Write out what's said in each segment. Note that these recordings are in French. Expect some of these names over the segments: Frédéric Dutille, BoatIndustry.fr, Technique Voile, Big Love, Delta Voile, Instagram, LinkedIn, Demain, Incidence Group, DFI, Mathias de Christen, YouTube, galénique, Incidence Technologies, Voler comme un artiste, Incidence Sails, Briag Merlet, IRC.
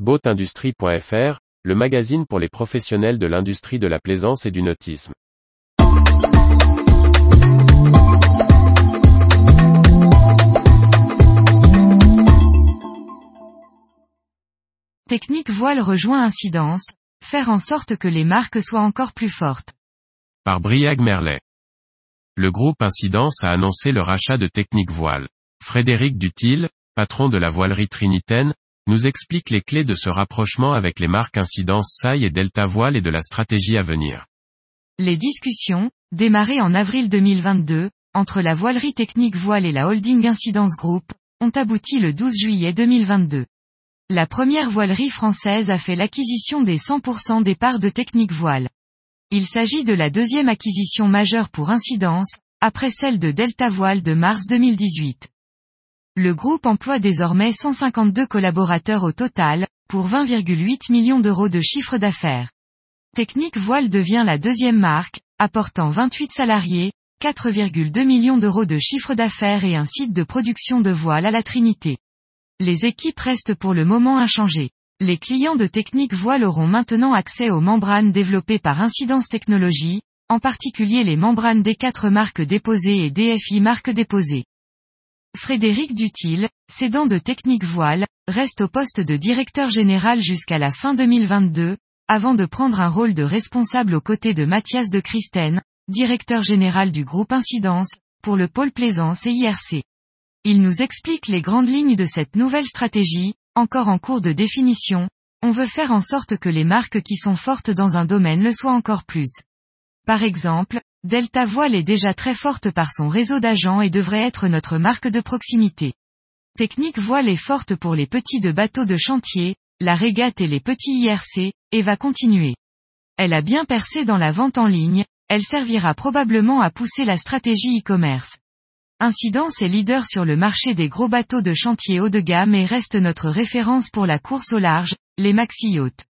BoatIndustry.fr, le magazine pour les professionnels de l'industrie de la plaisance et du nautisme. Technique Voile rejoint Incidence, faire en sorte que les marques soient encore plus fortes. Par Briag Merlet. Le groupe Incidence a annoncé le rachat de Technique Voile. Frédéric Dutille, patron de la voilerie trinitaine, nous explique les clés de ce rapprochement avec les marques Incidence Sails et Delta Voile et de la stratégie à venir. Les discussions, démarrées en avril 2022, entre la voilerie Technique Voile et la holding Incidence Group, ont abouti le 12 juillet 2022. La première voilerie française a fait l'acquisition des 100% des parts de Technique Voile. Il s'agit de la deuxième acquisition majeure pour Incidence, après celle de Delta Voile de mars 2018. Le groupe emploie désormais 152 collaborateurs au total, pour 20,8 millions d'euros de chiffre d'affaires. Technique Voile devient la deuxième marque, apportant 28 salariés, 4,2 millions d'euros de chiffre d'affaires et un site de production de voiles à la Trinité. Les équipes restent pour le moment inchangées. Les clients de Technique Voile auront maintenant accès aux membranes développées par Incidence Technologies, en particulier les membranes des 4 marques déposées et DFI marques déposées. Frédéric Dutille, cédant de Technique Voile, reste au poste de directeur général jusqu'à la fin 2022, avant de prendre un rôle de responsable aux côtés de Mathias de Christen, directeur général du groupe Incidence, pour le pôle plaisance et IRC. Il nous explique les grandes lignes de cette nouvelle stratégie, encore en cours de définition. On veut faire en sorte que les marques qui sont fortes dans un domaine le soient encore plus. Par exemple, Delta Voile est déjà très forte par son réseau d'agents et devrait être notre marque de proximité. Technique Voile est forte pour les petits de bateaux de chantier, la régate et les petits IRC, et va continuer. Elle a bien percé dans la vente en ligne, elle servira probablement à pousser la stratégie e-commerce. Incidence est leader sur le marché des gros bateaux de chantier haut de gamme et reste notre référence pour la course au large, les maxi-yachts.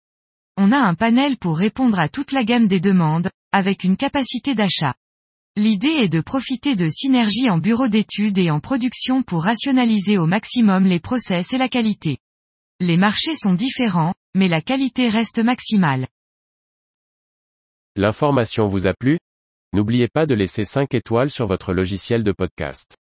On a un panel pour répondre à toute la gamme des demandes, avec une capacité d'achat. L'idée est de profiter de synergies en bureau d'études et en production pour rationaliser au maximum les process et la qualité. Les marchés sont différents, mais la qualité reste maximale. L'information vous a plu ? N'oubliez pas de laisser 5 étoiles sur votre logiciel de podcast.